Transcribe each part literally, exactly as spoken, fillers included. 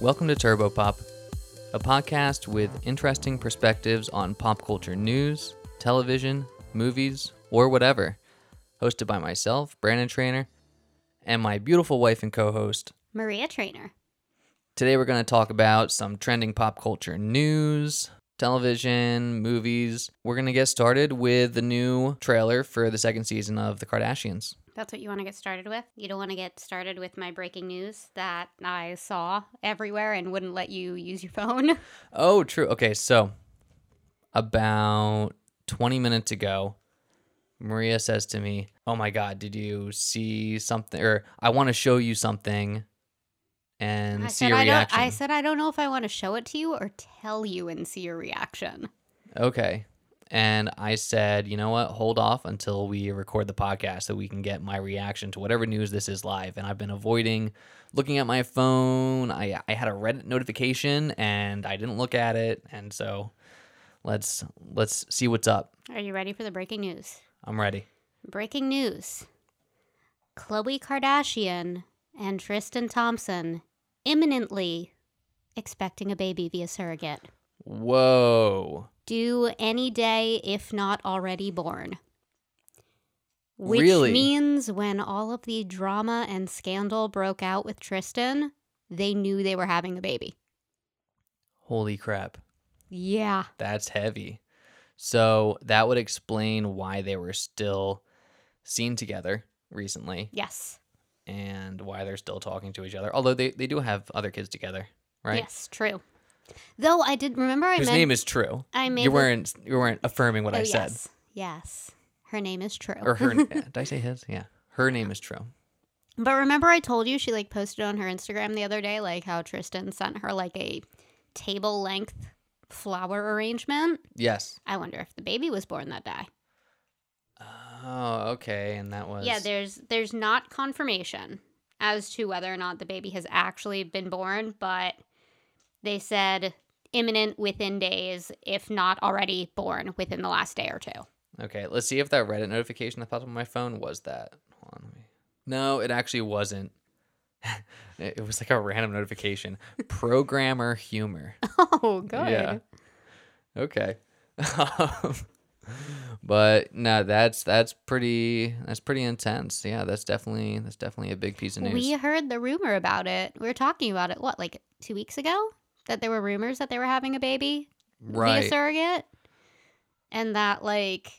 Welcome to TurboPop, a podcast with interesting perspectives on pop culture news, television, movies, or whatever. Hosted by myself, Brandon Traynor, and my beautiful wife and co-host, Maria Traynor. Today we're going to talk about some trending pop culture news, television, movies. We're going to get started with the new trailer for the second season of The Kardashians. That's what you want to get started with? You don't want to get started with my breaking news that I saw everywhere and wouldn't let you use your phone? Oh, true. Okay, so about twenty minutes ago, Maria says to me, oh my God, did you see something? Or I want to show you something and I see your I reaction. I said, I don't know if I want to show it to you or tell you and see your reaction. Okay. And I said, you know what, hold off until we record the podcast so we can get my reaction to whatever news this is live. And I've been avoiding looking at my phone. I, I had a Reddit notification and I didn't look at it. And so let's let's see what's up. Are you ready for the breaking news? I'm ready. Breaking news. Khloe Kardashian and Tristan Thompson imminently expecting a baby via surrogate. Whoa. Due any day, if not already born. Which really? means when all of the drama and scandal broke out with Tristan, they knew they were having a baby. Holy crap. Yeah. That's heavy. So that would explain why they were still seen together recently. Yes. And why they're still talking to each other. Although they, they do have other kids together, right? Yes, true. Though I did remember I Whose meant, name is True. I made you weren't it, you weren't affirming what oh, I said. Yes. Yes. Her name is True. Or her did I say his? Yeah. Her name is True. But remember I told you she like posted on her Instagram the other day like how Tristan sent her like a table length flower arrangement? Yes. I wonder if the baby was born that day. Oh, okay. And that was Yeah, there's there's not confirmation as to whether or not the baby has actually been born, but they said imminent within days, if not already born within the last day or two. Okay, let's see if that Reddit notification that popped up on my phone was that. Hold on, let me... No, it actually wasn't. It was like a random notification. Programmer humor. Oh, good. Yeah. Okay. But no, that's that's pretty that's pretty intense. Yeah, that's definitely that's definitely a big piece of news. We heard the rumor about it. We were talking about it. What, like two weeks ago? That there were rumors that they were having a baby right. via surrogate, and that like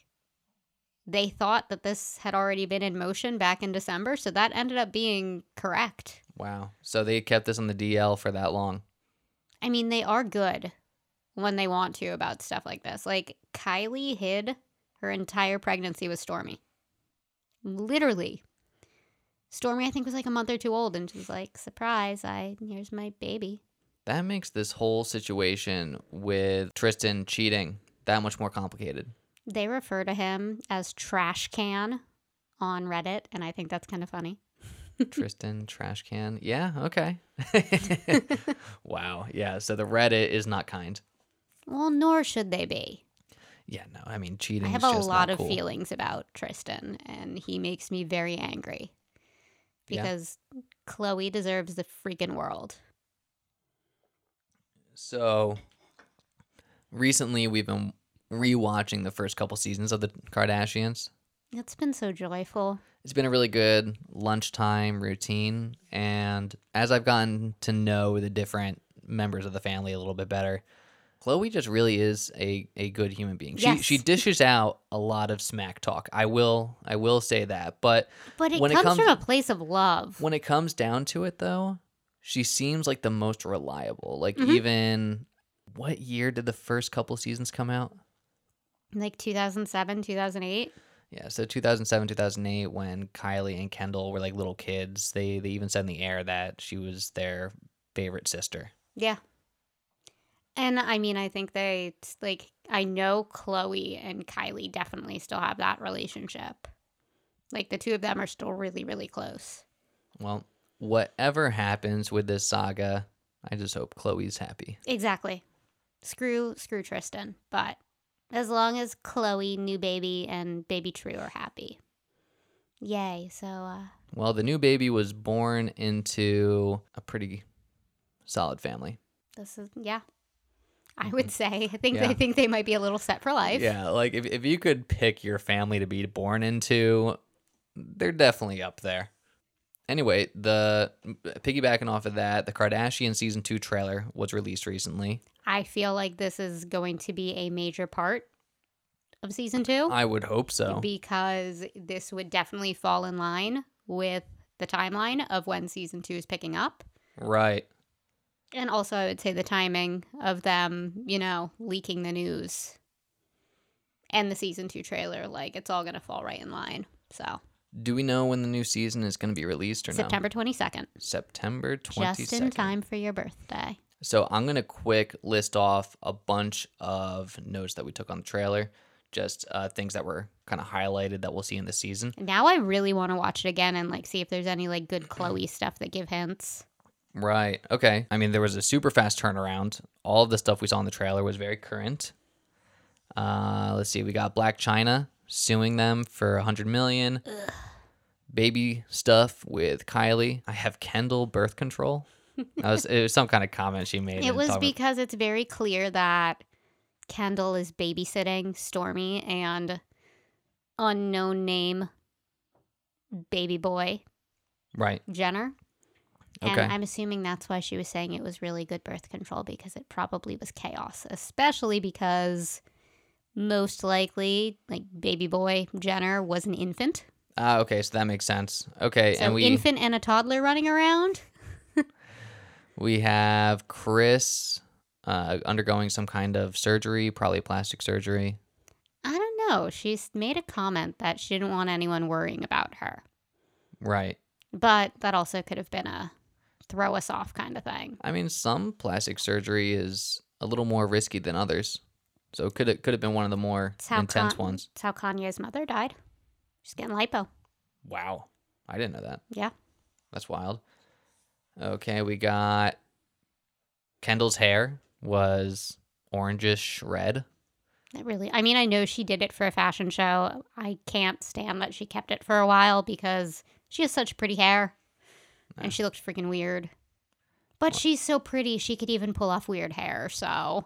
they thought that this had already been in motion back in December, so that ended up being correct. Wow! So they kept this on the D L for that long. I mean, they are good when they want to about stuff like this. Like Kylie hid her entire pregnancy with Stormi, literally. Stormi, I think, was like a month or two old, and she's like, "Surprise! I here's my baby." That makes this whole situation with Tristan cheating that much more complicated. They refer to him as Trash Can on Reddit, and I think that's kind of funny. Tristan Trash Can. Yeah, okay. Wow. Yeah, so the Reddit is not kind. Well, nor should they be. Yeah, no, I mean, cheating is just not cool. I have a lot of cool. feelings about Tristan, and he makes me very angry because yeah. Khloe deserves the freaking world. So, recently we've been rewatching the first couple seasons of The Kardashians. It's been so joyful. It's been a really good lunchtime routine. And as I've gotten to know the different members of the family a little bit better, Khloe just really is a, a good human being. Yes. She she dishes out a lot of smack talk. I will I will say that. But, but it, when comes it comes from a place of love. When it comes down to it, though, she seems like the most reliable. Like mm-hmm. even, what year did the first couple seasons come out? Like two thousand seven, two thousand eight? Yeah, so two thousand seven, two thousand eight, when Kylie and Kendall were like little kids. They they even said in the air that she was their favorite sister. Yeah. And I mean, I think they, like, I know Khloe and Kylie definitely still have that relationship. Like the two of them are still really, really close. Well, whatever happens with this saga, I just hope Khloe's happy. Exactly. Screw screw Tristan. But as long as Khloe, new baby, and baby True are happy. Yay. So, uh... Well, the new baby was born into a pretty solid family. This is, yeah. I would say. I think yeah. they think they might be a little set for life. Yeah, like if if you could pick your family to be born into, they're definitely up there. Anyway, the piggybacking off of that, the Kardashian season two trailer was released recently. I feel like this is going to be a major part of season two. I would hope so. Because this would definitely fall in line with the timeline of when season two is picking up. Right. And also, I would say the timing of them, you know, leaking the news and the season two trailer, like, it's all going to fall right in line, so. Do we know when the new season is going to be released or September no? September twenty-second. September twenty-second. Just in time for your birthday. So I'm going to quick list off a bunch of notes that we took on the trailer, just uh, things that were kind of highlighted that we'll see in the season. Now I really want to watch it again and, like, see if there's any, like, good Khloe stuff that give hints. Right. Okay. I mean, there was a super fast turnaround. All of the stuff we saw in the trailer was very current. Uh, let's see. We got Blac Chyna suing them for one hundred million dollars. Ugh. Baby stuff with Kylie. I have Kendall birth control. That was, it was some kind of comment she made. It was because about... it's very clear that Kendall is babysitting Stormi and unknown name baby boy. Right. Jenner. And okay. I'm assuming that's why she was saying it was really good birth control, because it probably was chaos, especially because most likely, like, baby boy Jenner was an infant. Ah, uh, okay, so that makes sense. Okay, so and we infant and a toddler running around. We have Chris uh, undergoing some kind of surgery, probably plastic surgery. I don't know. She's made a comment that she didn't want anyone worrying about her. Right. But that also could have been a throw us off kind of thing. I mean, some plastic surgery is a little more risky than others, so it could have, could have been one of the more intense Con- ones. It's how Kanye's mother died. She's getting lipo. Wow, I didn't know that. Yeah, that's wild. Okay, we got Kendall's hair was orangish red. That really, I mean, I know she did it for a fashion show. I can't stand that she kept it for a while because she has such pretty hair. And she looked freaking weird. But well, she's so pretty, she could even pull off weird hair, so.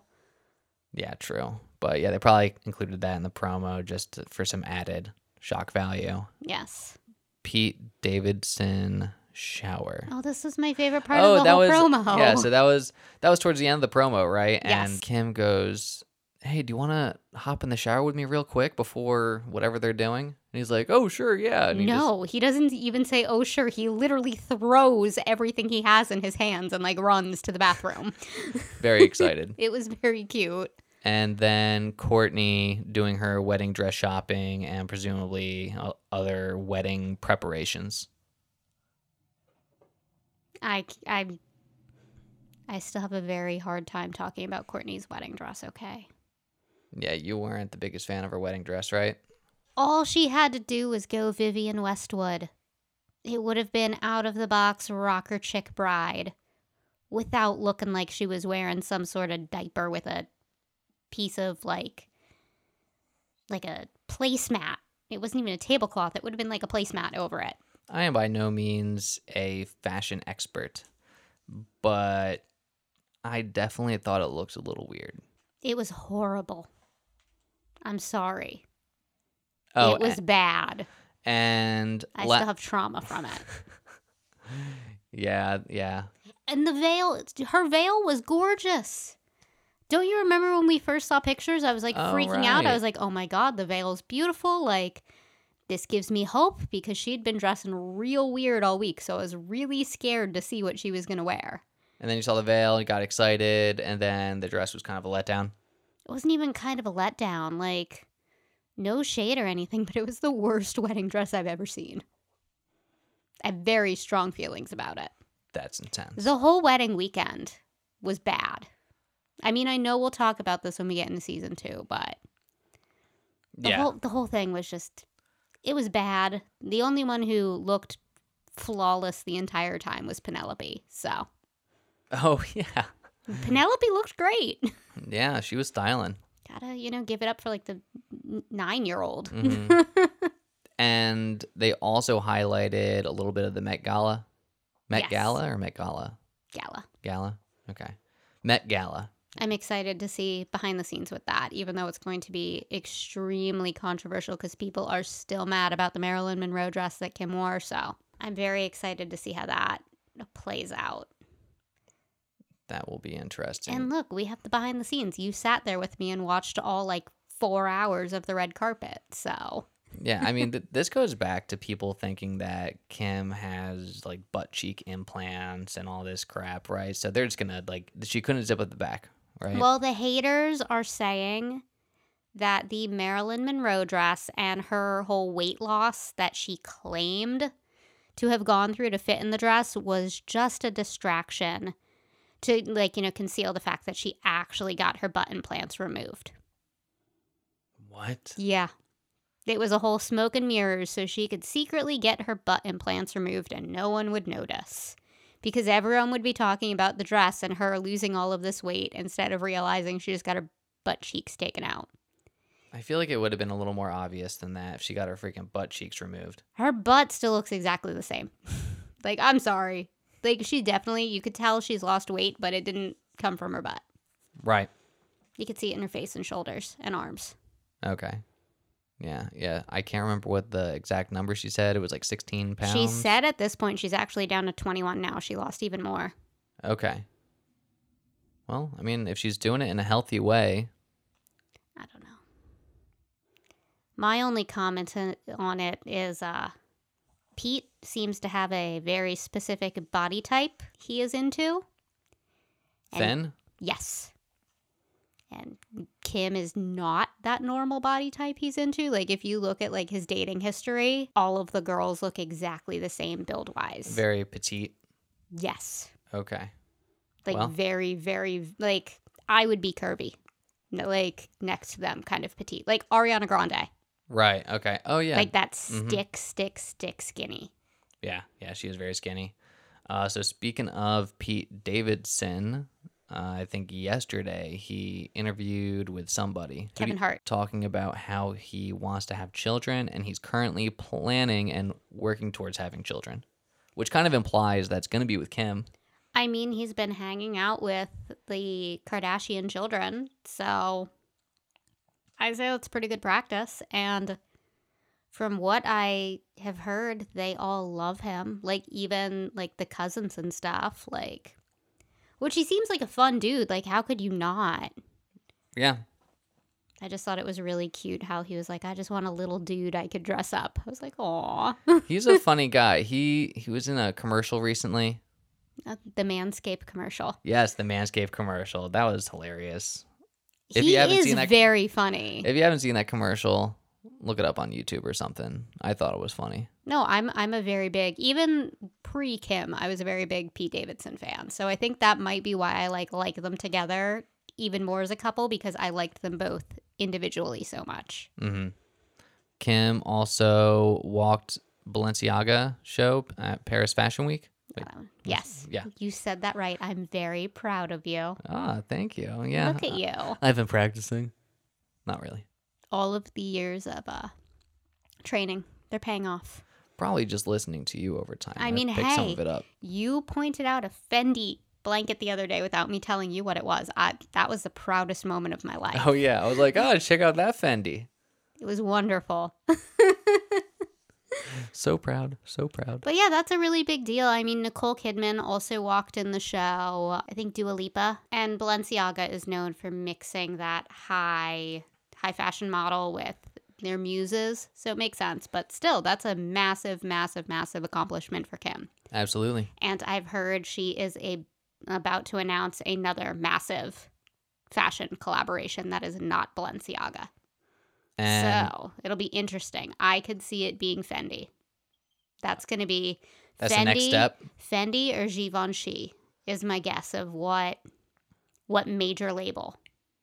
Yeah, true. But yeah, they probably included that in the promo just to, for some added shock value. Yes. Pete Davidson shower. Oh, this is my favorite part oh, of the that whole was, promo. Yeah, so that was that was towards the end of the promo, right? Yes. And Kim goes, hey, do you want to hop in the shower with me real quick before whatever they're doing? And he's like, oh, sure, yeah. And he no, just... he doesn't even say, oh, sure. He literally throws everything he has in his hands and, like, runs to the bathroom. Very excited. It was very cute. And then Courtney doing her wedding dress shopping and presumably other wedding preparations. I, I, I still have a very hard time talking about Courtney's wedding dress, okay? Yeah, you weren't the biggest fan of her wedding dress, right? All she had to do was go Vivienne Westwood. It would have been out-of-the-box rocker chick bride without looking like she was wearing some sort of diaper with a piece of, like, like a placemat. It wasn't even a tablecloth. It would have been like a placemat over it. I am by no means a fashion expert, but I definitely thought it looked a little weird. It was horrible. I'm sorry. Oh, it was and, bad. And I la- still have trauma from it. yeah, yeah. And the veil, her veil was gorgeous. Don't you remember when we first saw pictures? I was like oh, freaking right. out. I was like, oh my God, the veil's beautiful. Like, this gives me hope because she'd been dressing real weird all week. So I was really scared to see what she was going to wear. And then you saw the veil and got excited. And then the dress was kind of a letdown. It wasn't even kind of a letdown. Like... no shade or anything, but it was the worst wedding dress I've ever seen. I have very strong feelings about it. That's intense. The whole wedding weekend was bad. I mean, I know we'll talk about this when we get into season two, but the, yeah. whole, the whole thing was just, it was bad. The only one who looked flawless the entire time was Penelope, so. Oh, yeah. Penelope looked great. Yeah, she was styling. Gotta, you know, give it up for, like, the nine-year-old. Mm-hmm. And they also highlighted a little bit of the Met Gala. Met yes. Gala or Met Gala? Gala. Gala. Okay. Met Gala. I'm excited to see behind the scenes with that, even though it's going to be extremely controversial because people are still mad about the Marilyn Monroe dress that Kim wore. So I'm very excited to see how that plays out. That will be interesting. And look, we have the behind the scenes. You sat there with me and watched all like four hours of the red carpet. So yeah, I mean, th- this goes back to people thinking that Kim has like butt cheek implants and all this crap, right? So they're just gonna like she couldn't zip up the back. Right. Well, the haters are saying that the Marilyn Monroe dress and her whole weight loss that she claimed to have gone through to fit in the dress was just a distraction to, like, you know, conceal the fact that she actually got her butt implants removed. What? Yeah. It was a whole smoke and mirrors so she could secretly get her butt implants removed and no one would notice. Because everyone would be talking about the dress and her losing all of this weight instead of realizing she just got her butt cheeks taken out. I feel like it would have been a little more obvious than that if she got her freaking butt cheeks removed. Her butt still looks exactly the same. Like, I'm sorry. Like, she definitely, you could tell she's lost weight, but it didn't come from her butt. Right. You could see it in her face and shoulders and arms. Okay. Yeah, yeah. I can't remember what the exact number she said. It was like sixteen pounds. She said at this point she's actually down to twenty-one now. She lost even more. Okay. Well, I mean, if she's doing it in a healthy way. I don't know. My only comment on it is uh, Pete seems to have a very specific body type he is into. Thin? Yes. And Kim is not that normal body type he's into. Like, if you look at, like, his dating history, all of the girls look exactly the same build-wise. Very petite? Yes. Okay. Like, well. very, very, like, I would be curvy. Like, next to them, kind of petite. Like, Ariana Grande. Right, okay. Oh, yeah. Like, that mm-hmm. stick, stick, stick skinny. Yeah, yeah, she is very skinny. Uh, so, speaking of Pete Davidson... Uh, I think yesterday he interviewed with somebody. Kevin Hart. Talking about how he wants to have children and he's currently planning and working towards having children, which kind of implies that's going to be with Kim. I mean, he's been hanging out with the Kardashian children, so I say it's pretty good practice. And from what I have heard, they all love him, like even like the cousins and stuff, like... Which he seems like a fun dude. Like, how could you not? Yeah. I just thought it was really cute how he was like, I just want a little dude I could dress up. I was like, aw. He's a funny guy. He he was in a commercial recently. Uh, the Manscaped commercial. Yes, the Manscaped commercial. That was hilarious. If he you haven't is seen that, very funny. If you haven't seen that commercial, look it up on YouTube or something. I thought it was funny. No, I'm I'm a very big, even pre-Kim, I was a very big Pete Davidson fan. So I think that might be why I like like them together even more as a couple, because I liked them both individually so much. Mm-hmm. Kim also walked Balenciaga show at Paris Fashion Week. Wait, um, yes. Yeah. You said that right. I'm very proud of you. Ah, thank you. Yeah. Look at you. I've been practicing. Not really. All of the years of uh, training, they're paying off. Probably just listening to you over time. I mean, I hey, some of it up. You pointed out a Fendi blanket the other day without me telling you what it was. I, that was the proudest moment of my life. Oh, yeah. I was like, oh, check out that Fendi. It was wonderful. So proud. So proud. But, yeah, that's a really big deal. I mean, Nicole Kidman also walked in the show. I think Dua Lipa. And Balenciaga is known for mixing that high... high fashion model with their muses, so it makes sense. But still, that's a massive, massive, massive accomplishment for Kim. Absolutely. And I've heard she is a about to announce another massive fashion collaboration that is not Balenciaga. And so it'll be interesting. I could see it being Fendi. That's going to be that's Fendi, the next step. Fendi or Givenchy is my guess of what what major label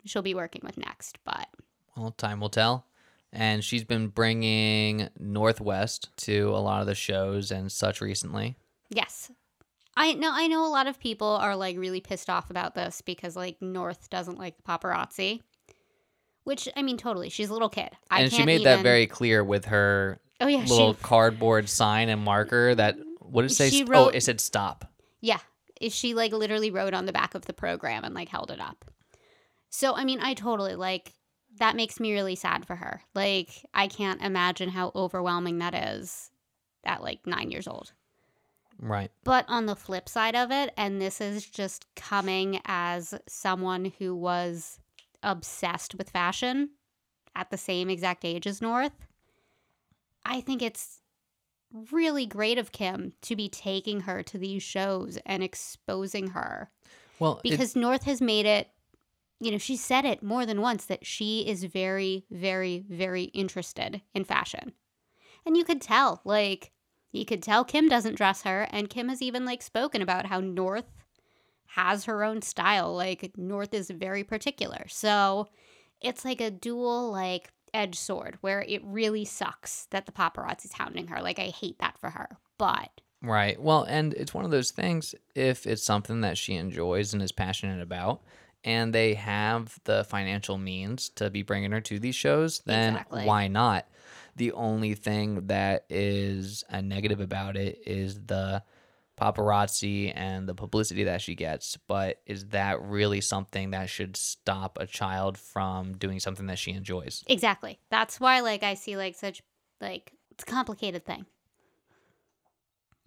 she'll be working with next, but... Well, time will tell. And she's been bringing North West to a lot of the shows and such recently. Yes. I know I know a lot of people are like really pissed off about this because like North doesn't like the paparazzi, which I mean, totally. She's a little kid. I and can't she made even... that very clear with her oh, yeah, little she... cardboard sign and marker that, what did it say? Wrote... Oh, it said stop. Yeah. is she like literally wrote on the back of the program and like held it up. So, I mean, I totally like that makes me really sad for her. Like, I can't imagine how overwhelming that is at like nine years old. Right. But on the flip side of it, and this is just coming as someone who was obsessed with fashion at the same exact age as North, I think it's really great of Kim to be taking her to these shows and exposing her. Well, because North has made it, you know, she said it more than once that she is very, very, very interested in fashion. And you could tell, like, you could tell Kim doesn't dress her, and Kim has even, like, spoken about how North has her own style. Like, North is very particular. So it's like a dual, like, edge sword where it really sucks that the paparazzi's hounding her. Like, I hate that for her, but... Right. Well, and it's one of those things, if it's something that she enjoys and is passionate about, and they have the financial means to be bringing her to these shows, then exactly. Why not? The only thing that is a negative about it is the paparazzi and the publicity that she gets. But is that really something that should stop a child from doing something that she enjoys? Exactly. That's why, like, I see, like, such, like, it's a complicated thing.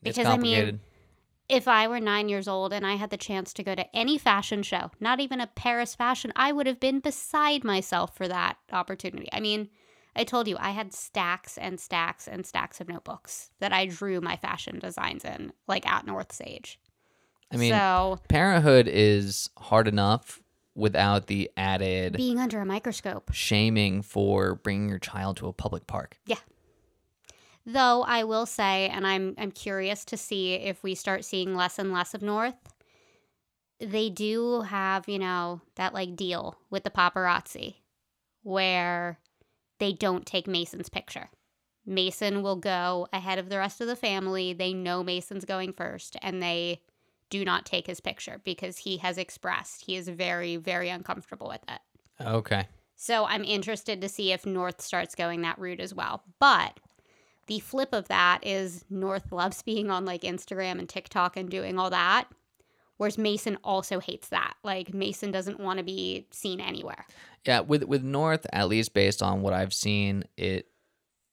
Because, it's complicated. I mean, if I were nine years old and I had the chance to go to any fashion show, not even a Paris fashion, I would have been beside myself for that opportunity. I mean... I told you, I had stacks and stacks and stacks of notebooks that I drew my fashion designs in, like, at North Sage. I mean, so, parenthood is hard enough without the added... Being under a microscope. Shaming for bringing your child to a public park. Yeah. Though, I will say, and I'm I'm curious to see if we start seeing less and less of North, they do have, you know, that, like, deal with the paparazzi where... They don't take Mason's picture. Mason will go ahead of the rest of the family. They know Mason's going first, and they do not take his picture because he has expressed he is very, very uncomfortable with it. Okay. So I'm interested to see if North starts going that route as well. But the flip of that is North loves being on, like, Instagram and TikTok and doing all that. Whereas Mason also hates that. Like, Mason doesn't want to be seen anywhere. Yeah, with with North, at least based on what I've seen, it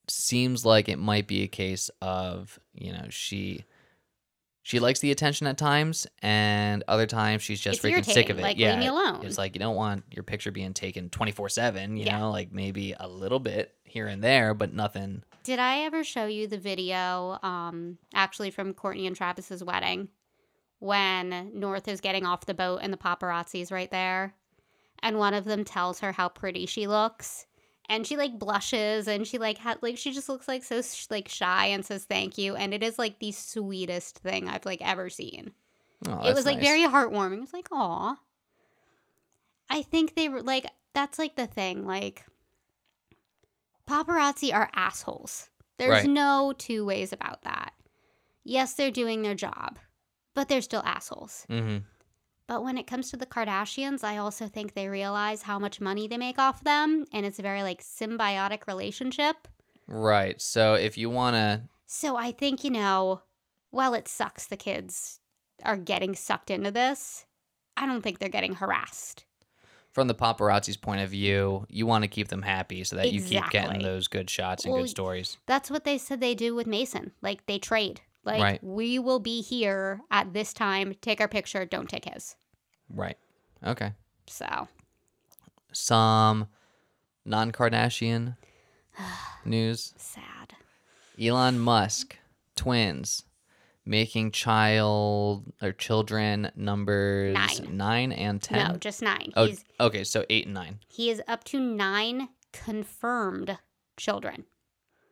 seems like it might be a case of, you know, she she likes the attention at times, and other times she's just it's freaking irritating. Sick of it. Like, yeah, leave me alone. It's like, you don't want your picture being taken twenty-four seven, you yeah. know, like maybe a little bit here and there, but nothing. Did I ever show you the video um, actually from Courtney and Travis's wedding? When North is getting off the boat and the paparazzi's right there, and one of them tells her how pretty she looks, and she, like, blushes, and she, like, ha- like she just looks, like, so, sh- like, shy and says thank you, and it is, like, the sweetest thing I've, like, ever seen. Oh, it was, like, nice. Very heartwarming. It was, like, aw. I think they were, like, that's, like, the thing. Like, paparazzi are assholes. There's right. no two ways about that. Yes, they're doing their job. But they're still assholes. Mm-hmm. But when it comes to the Kardashians, I also think they realize how much money they make off them. And it's a very, like, symbiotic relationship. Right. So if you want to... So I think, you know, while it sucks the kids are getting sucked into this, I don't think they're getting harassed. From the paparazzi's point of view, you want to keep them happy so that exactly. you keep getting those good shots and well, good stories. That's what they said they do with Mason. Like, they trade. Like, right. we will be here at this time. Take our picture. Don't take his. Right. Okay. So. Some non-Kardashian news. Sad. Elon Musk, twins, making child or children numbers nine, nine and ten. No, just nine. Oh, He's, okay, so eight and nine. He is up to nine confirmed children.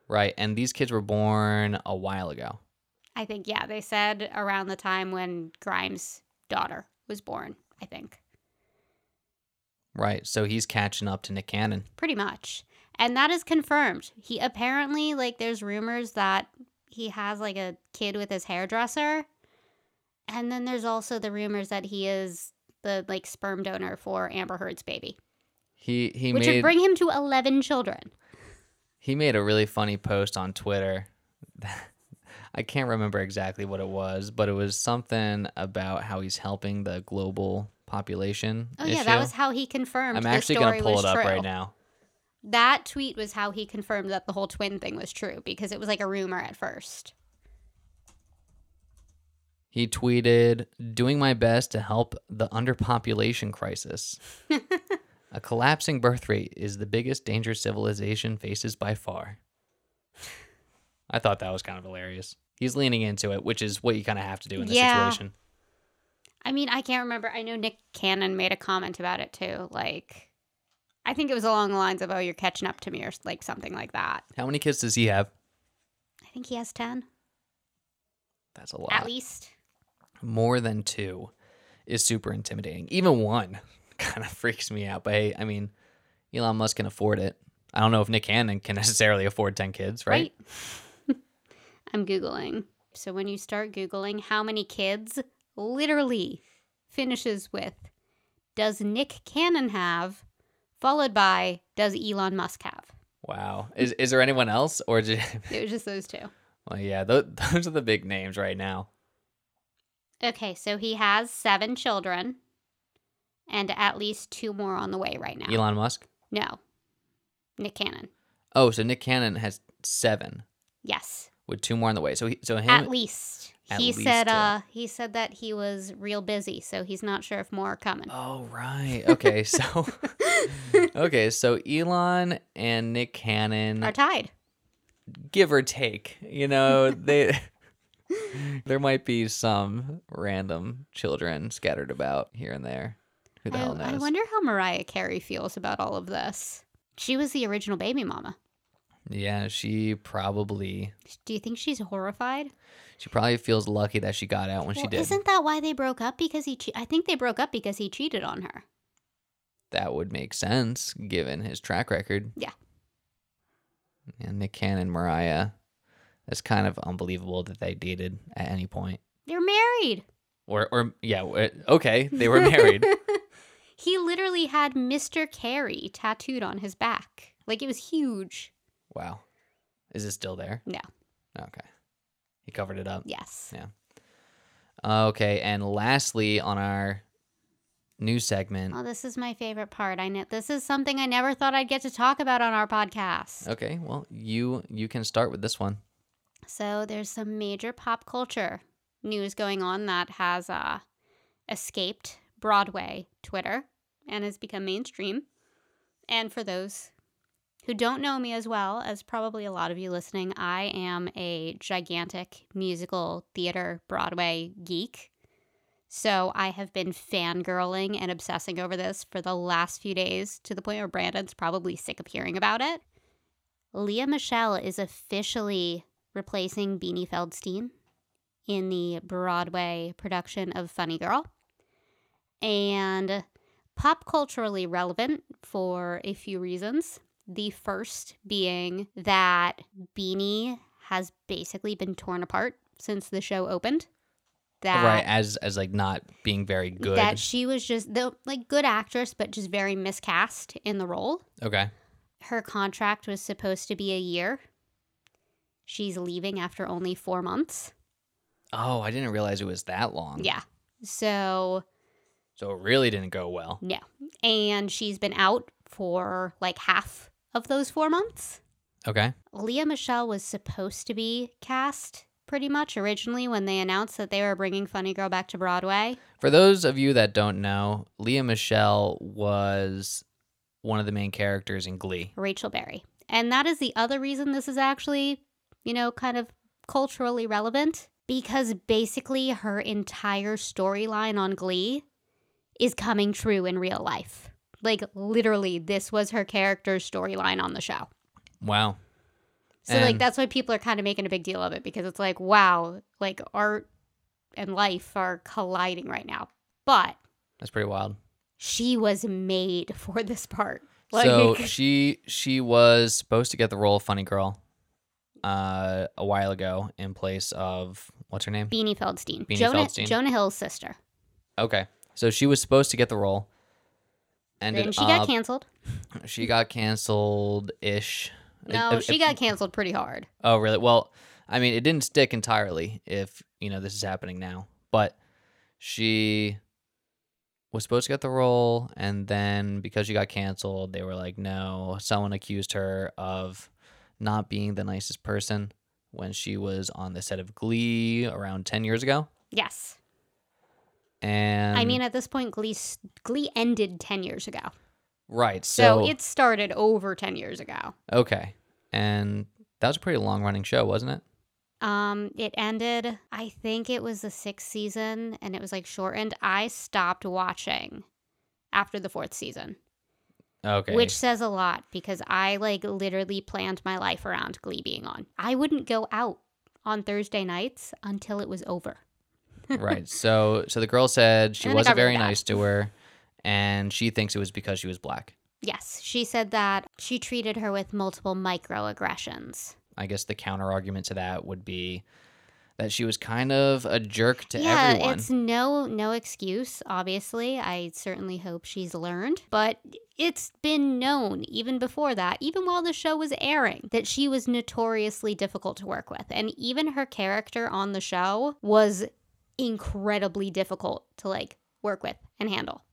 Right, and these kids were born a while ago. I think, yeah, they said around the time when Grimes' daughter was born, I think. Right, so he's catching up to Nick Cannon. Pretty much. And that is confirmed. He apparently, like, there's rumors that he has, like, a kid with his hairdresser. And then there's also the rumors that he is the, like, sperm donor for Amber Heard's baby. He, he which made, would bring him to eleven children. He made a really funny post on Twitter that... I can't remember exactly what it was, but it was something about how he's helping the global population. Oh, issue. Yeah, that was how he confirmed I'm the actually going to pull it up true. Right now. That tweet was how he confirmed that the whole twin thing was true, because it was like a rumor at first. He tweeted, "Doing my best to help the underpopulation crisis. A collapsing birth rate is the biggest danger civilization faces by far." I thought that was kind of hilarious. He's leaning into it, which is what you kind of have to do in this yeah. situation. I mean, I can't remember. I know Nick Cannon made a comment about it too. Like, I think it was along the lines of, "Oh, you're catching up to me," or like something like that. How many kids does he have? I think he has ten. That's a lot. At least. More than two is super intimidating. Even one kind of freaks me out. But hey, I mean, Elon Musk can afford it. I don't know if Nick Cannon can necessarily afford ten kids, right? Right. I'm Googling. So when you start Googling how many kids, literally finishes with, "Does Nick Cannon have?" followed by, "Does Elon Musk have?" Wow. Is is there anyone else? Or did... It was just those two. Well, yeah, those, those are the big names right now. Okay, so he has seven children and at least two more on the way right now. Elon Musk? No. Nick Cannon. Oh, so Nick Cannon has seven. Yes. With two more on the way. So he, so him at least. At he least said uh, he said that he was real busy, so he's not sure if more are coming. Oh, right. Okay, so Okay, so Elon and Nick Cannon are tied. Give or take, you know, they there might be some random children scattered about here and there. Who the I, hell knows? I wonder how Mariah Carey feels about all of this. She was the original baby mama. Yeah, she probably... Do you think she's horrified? She probably feels lucky that she got out when well, she did. Isn't that why they broke up? Because he, che- I think they broke up because he cheated on her. That would make sense given his track record. Yeah. And Nick Cannon, Mariah, it's kind of unbelievable that they dated at any point. They're married. Or, or yeah, okay, they were married. He literally had Mister Carey tattooed on his back. Like, it was huge. Wow. Is it still there? No. Okay. He covered it up? Yes. Yeah. Okay, and lastly on our new segment. Oh, this is my favorite part. I know this is something I never thought I'd get to talk about on our podcast. Okay, well, you you can start with this one. So there's some major pop culture news going on that has uh, escaped Broadway Twitter and has become mainstream. And for those who don't know me as well as probably a lot of you listening, I am a gigantic musical theater Broadway geek. So I have been fangirling and obsessing over this for the last few days to the point where Brandon's probably sick of hearing about it. Lea Michele is officially replacing Beanie Feldstein in the Broadway production of Funny Girl. And pop culturally relevant for a few reasons. The first being that Beanie has basically been torn apart since the show opened. That, right, as as like not being very good. That she was just, the, like, good actress, but just very miscast in the role. Okay. Her contract was supposed to be a year. She's leaving after only four months. Oh, I didn't realize it was that long. Yeah. So... So it really didn't go well. No. And she's been out for like half of those four months. Okay. Lea Michele was supposed to be cast pretty much originally when they announced that they were bringing Funny Girl back to Broadway. For those of you that don't know, Lea Michele was one of the main characters in Glee. Rachel Berry. And that is the other reason this is actually, you know, kind of culturally relevant. Because basically her entire storyline on Glee is coming true in real life. Like, literally, this was her character's storyline on the show. Wow. So, and like, that's why people are kind of making a big deal of it, because it's like, wow, like, art and life are colliding right now. But... That's pretty wild. She was made for this part. Like, so, she she was supposed to get the role of Funny Girl uh, a while ago in place of, what's her name? Beanie Feldstein. Beanie Jonah, Feldstein. Jonah Hill's sister. Okay. So she was supposed to get the role. Ended and she up, got canceled. She got canceled-ish. No, it, it, she got canceled pretty hard. Oh, really? Well, I mean, it didn't stick entirely if, you know, this is happening now, but she was supposed to get the role, and then because she got canceled, they were like, no, someone accused her of not being the nicest person when she was on the set of Glee around ten years ago. Yes. And I mean, at this point, Glee Glee ended ten years ago. Right. So, so it started over ten years ago. Okay. And that was a pretty long-running show, wasn't it? Um, it ended, I think it was the sixth season, and it was, like, shortened. I stopped watching after the fourth season. Okay. Which says a lot, because I, like, literally planned my life around Glee being on. I wouldn't go out on Thursday nights until it was over. Right. So so the girl said she wasn't very nice to her, and she thinks it was because she was black. Yes. She said that she treated her with multiple microaggressions. I guess the counter argument to that would be that she was kind of a jerk to yeah, everyone. Yeah, it's no no excuse, obviously. I certainly hope she's learned. But it's been known even before that, even while the show was airing, that she was notoriously difficult to work with. And even her character on the show was incredibly difficult to, like, work with and handle.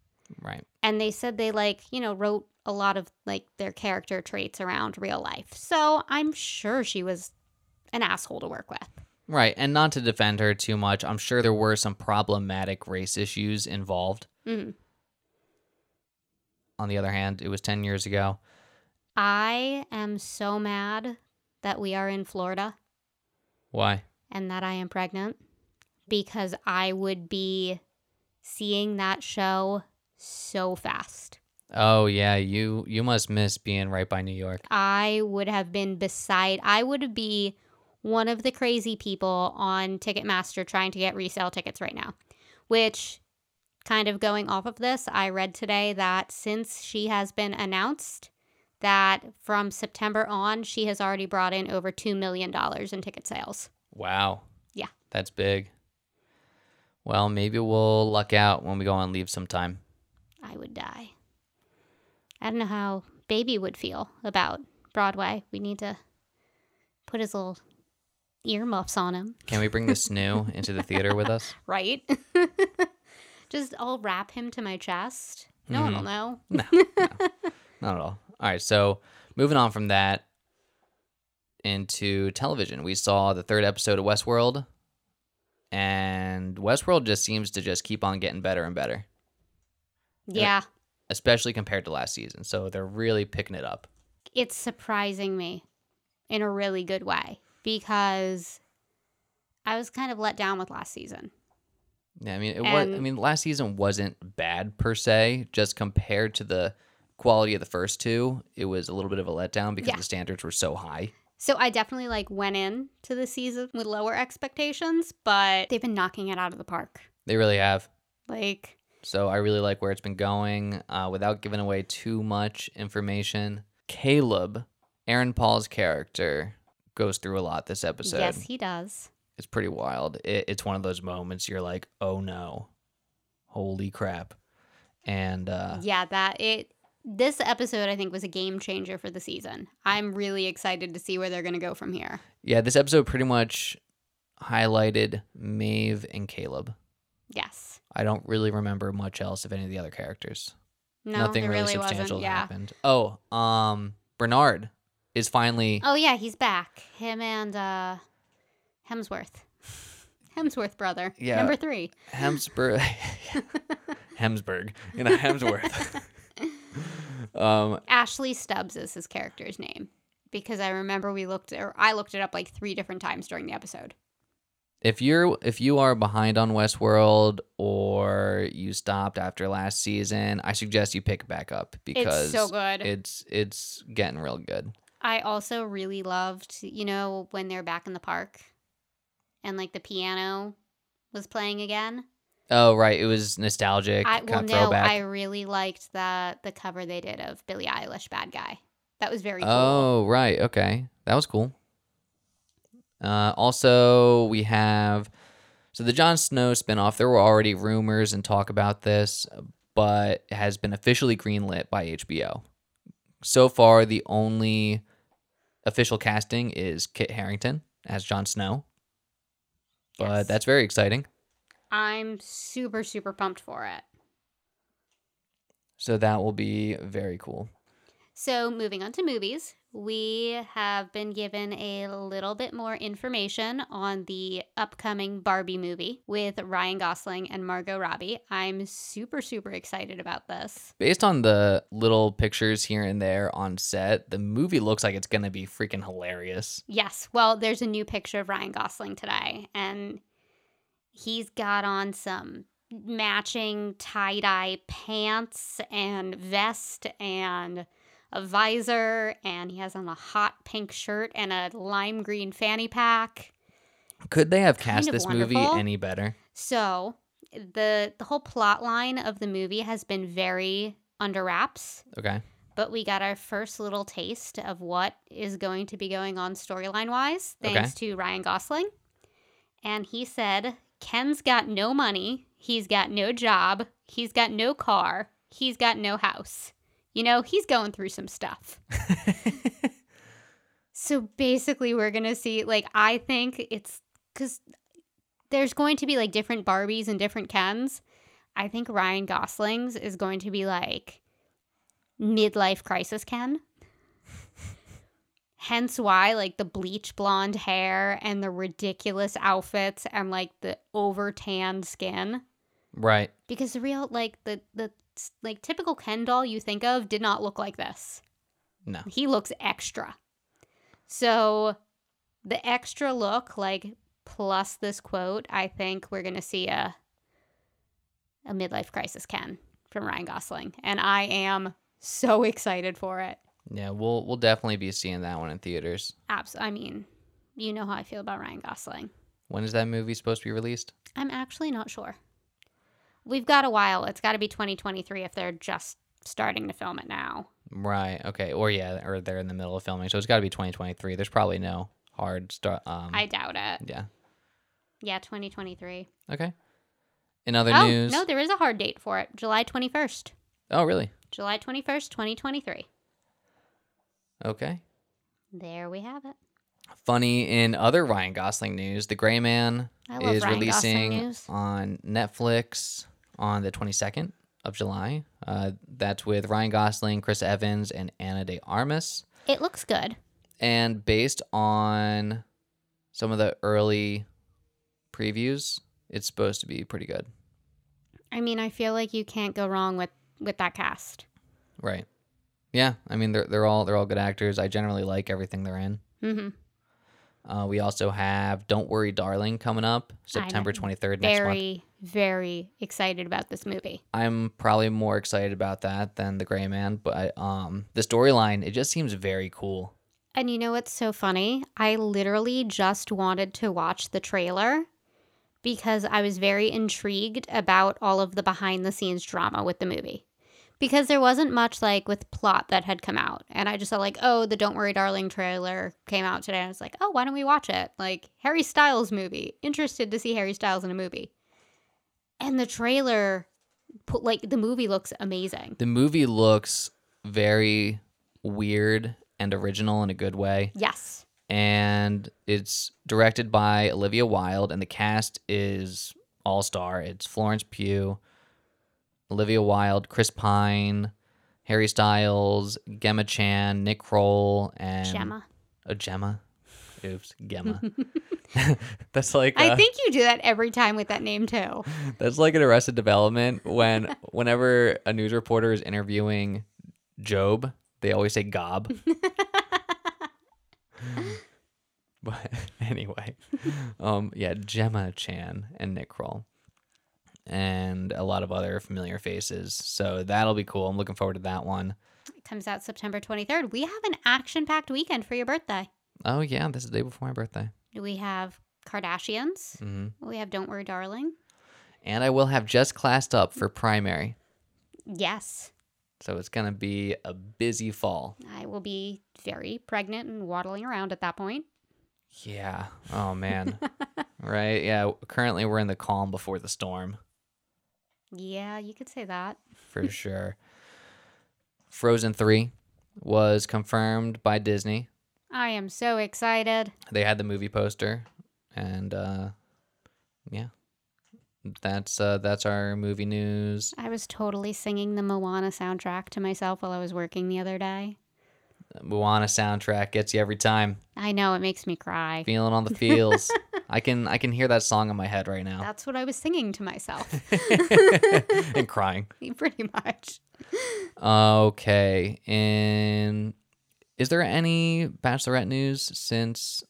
Right. And they said they, like, you know, wrote a lot of, like, their character traits around real life. So I'm sure she was an asshole to work with. Right. And not to defend her too much, I'm sure there were some problematic race issues involved. Mm-hmm. On the other hand, it was ten years ago. I am so mad that we are in Florida. Why? And that I am pregnant. Because I would be seeing that show so fast. Oh, yeah. You you must miss being right by New York. I would have been beside... I would be one of the crazy people on Ticketmaster trying to get resale tickets right now. Which, kind of going off of this, I read today that since she has been announced, that from September on, she has already brought in over two million dollars in ticket sales. Wow. Yeah. That's big. Well, maybe we'll luck out when we go on leave sometime. I would die. I don't know how baby would feel about Broadway. We need to put his little earmuffs on him. Can we bring the Snoo into the theater with us? Right? Just I'll wrap him to my chest. No mm. one will know. No, no, not at all. All right, so moving on from that into television. We saw the third episode of Westworld. And Westworld just seems to just keep on getting better and better. Yeah. Especially compared to last season. So they're really picking it up. It's surprising me in a really good way because I was kind of let down with last season. Yeah, I mean, it was, I mean, last season wasn't bad per se. Just compared to the quality of the first two, it was a little bit of a letdown because yeah. the standards were so high. So I definitely, like, went in to the season with lower expectations, but they've been knocking it out of the park. They really have. Like. So I really like where it's been going uh, without giving away too much information. Caleb, Aaron Paul's character, goes through a lot this episode. Yes, he does. It's pretty wild. It, it's one of those moments you're like, oh, no. Holy crap. And. Uh, yeah, that it. This episode, I think, was a game changer for the season. I'm really excited to see where they're going to go from here. Yeah, this episode pretty much highlighted Maeve and Caleb. Yes. I don't really remember much else of any of the other characters. No, nothing really, really substantial yeah. happened. Oh, um, Bernard is finally... Oh, yeah, he's back. Him and uh, Hemsworth. Hemsworth brother. Yeah. Number three. Hemsbur- Hemsburg. You know, Hemsworth. Um, Ashley Stubbs is his character's name because I remember we looked or I looked it up like three different times during the episode. If you're if you are behind on Westworld or you stopped after last season, I suggest you pick it back up because it's so good. It's it's getting real good. I also really loved, you know, when they're back in the park and like the piano was playing again. Oh, right. It was nostalgic. I, well, no, throwback. I really liked the, the cover they did of Billie Eilish, Bad Guy. That was very cool. Oh, right. Okay. That was cool. Uh, also, we have... So the Jon Snow spinoff, there were already rumors and talk about this, but it has been officially greenlit by H B O. So far, the only official casting is Kit Harington. as Jon Snow. Yes. But that's very exciting. I'm super, super pumped for it. So that will be very cool. So moving on to movies, we have been given a little bit more information on the upcoming Barbie movie with Ryan Gosling and Margot Robbie. I'm super, super excited about this. Based on the little pictures here and there on set, the movie looks like it's going to be freaking hilarious. Yes. Well, there's a new picture of Ryan Gosling today, and he's got on some matching tie-dye pants and vest and a visor, and he has on a hot pink shirt and a lime green fanny pack. Could they have cast this movie any better? So the the whole plot line of the movie has been very under wraps. Okay. But we got our first little taste of what is going to be going on storyline-wise, thanks okay. to Ryan Gosling. And he said, Ken's got no money, he's got no job, he's got no car, he's got no house. You know, he's going through some stuff. So basically we're going to see, like, I think it's because there's going to be like different Barbies and different Kens. I think Ryan Gosling's is going to be like midlife crisis Ken. Hence why like the bleach blonde hair and the ridiculous outfits and like the over tanned skin. Right. Because the real, like the, the, like typical Ken doll you think of did not look like this. No. He looks extra. So the extra look, like plus this quote, I think we're going to see a a midlife crisis Ken from Ryan Gosling, and I am so excited for it. Yeah, we'll we'll definitely be seeing that one in theaters. Abs- I mean, you know how I feel about Ryan Gosling. When is that movie supposed to be released? I'm actually not sure. We've got a while. It's got to be twenty twenty-three if they're just starting to film it now. Right. Okay. Or yeah, or they're in the middle of filming. So it's got to be twenty twenty-three. There's probably no hard start. Um, I doubt it. Yeah. Yeah, twenty twenty-three. Okay. In other oh, news. No, there is a hard date for it. July twenty-first. Oh, really? July twenty-first, twenty twenty-three. Okay. There we have it. Funny, in other Ryan Gosling news, The Gray Man is Ryan releasing on Netflix on the twenty-second of July. Uh, that's with Ryan Gosling, Chris Evans, and Ana de Armas. It looks good. And based on some of the early previews, it's supposed to be pretty good. I mean, I feel like you can't go wrong with, with that cast. Right. Yeah. I mean, they're they're all they're all good actors. I generally like everything they're in. Mm-hmm. Uh, we also have Don't Worry Darling coming up September twenty-third next month. Very, very excited about this movie. I'm probably more excited about that than The Gray Man, but um, the storyline, it just seems very cool. And you know what's so funny? I literally just wanted to watch the trailer because I was very intrigued about all of the behind-the-scenes drama with the movie. Because there wasn't much, like, with plot that had come out. And I just saw, like, oh, the Don't Worry Darling trailer came out today. And I was like, oh, why don't we watch it? Like, Harry Styles movie. Interested to see Harry Styles in a movie. And the trailer, like, the movie looks amazing. The movie looks very weird and original in a good way. Yes. And it's directed by Olivia Wilde. And the cast is all-star. It's Florence Pugh, Olivia Wilde, Chris Pine, Harry Styles, Gemma Chan, Nick Kroll, and Gemma. A Gemma. Oops, Gemma. That's like I a, think you do that every time with that name too. That's like an Arrested Development when whenever a news reporter is interviewing Job, they always say Gob. But anyway, um, yeah, Gemma Chan and Nick Kroll. And a lot of other familiar faces. So that'll be cool. I'm looking forward to that one. It comes out September twenty-third. We have an action-packed weekend for your birthday. Oh, yeah. This is the day before my birthday. We have Kardashians. Mm-hmm. We have Don't Worry, Darling. And I will have Just Classed Up for primary. Yes. So it's going to be a busy fall. I will be very pregnant and waddling around at that point. Yeah. Oh, man. Right? Yeah. Currently, we're in the calm before the storm. Yeah, you could say that. For sure. Frozen three was confirmed by Disney. I am so excited. They had the movie poster, and uh, yeah, that's uh, that's our movie news. I was totally singing the Moana soundtrack to myself while I was working the other day. Moana soundtrack gets you every time. I know, it makes me cry. Feeling on the feels. I can I can hear that song in my head right now. That's what I was singing to myself. And crying. Pretty much. Okay. And is there any Bachelorette news since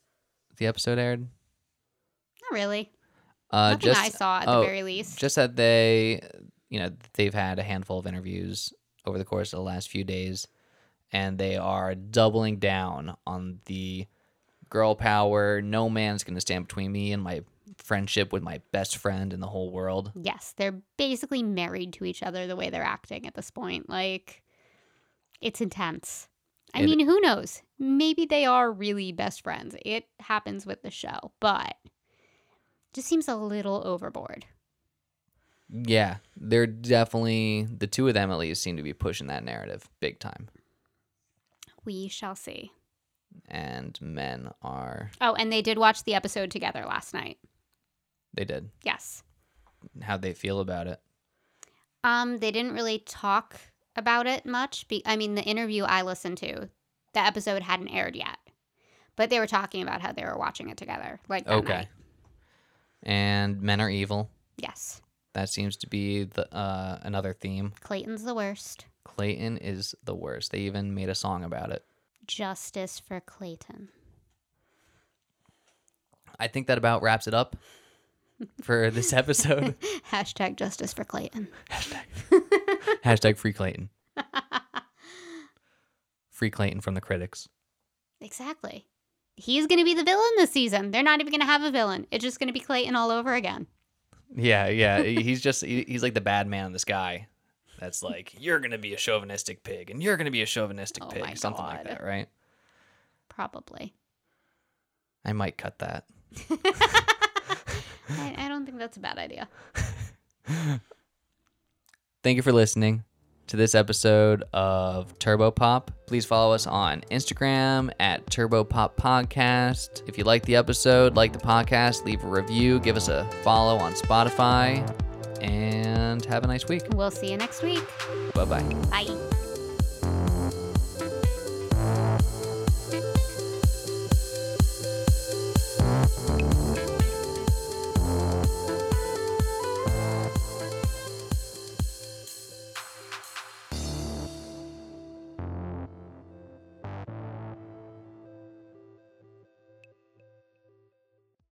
the episode aired? Not really. Uh, Nothing just, I saw at oh, the very least. Just that they, you know, they've had a handful of interviews over the course of the last few days. And they are doubling down on the girl power. No man's going to stand between me and my friendship with my best friend in the whole world. Yes, they're basically married to each other the way they're acting at this point. Like, it's intense. I it, mean, who knows? Maybe they are really best friends. It happens with the show, but it just seems a little overboard. Yeah, they're definitely, the two of them at least, seem to be pushing that narrative big time. We shall see. And men are... Oh, and they did watch the episode together last night. They did? Yes. How'd they feel about it? Um, they didn't really talk about it much. Be- I mean, the interview I listened to, the episode hadn't aired yet. But they were talking about how they were watching it together. Like that okay. night. And men are evil. Yes. That seems to be the uh, another theme. Clayton's the worst. Clayton is the worst. They even made a song about it. Justice for Clayton. I think that about wraps it up for this episode. Hashtag justice for Clayton. Hashtag. Hashtag free Clayton. Free Clayton from the critics. Exactly. He's going to be the villain this season. They're not even going to have a villain. It's just going to be Clayton all over again. Yeah, yeah. He's just, he's like the bad man in the sky. That's like, you're going to be a chauvinistic pig, and you're going to be a chauvinistic oh pig. Something God. Like that, right? Probably. I might cut that. I, I don't think that's a bad idea. Thank you for listening to this episode of Turbo Pop. Please follow us on Instagram at Turbo Pop Podcast. If you like the episode, like the podcast, leave a review, give us a follow on Spotify. And have a nice week. We'll see you next week. Bye-bye. Bye.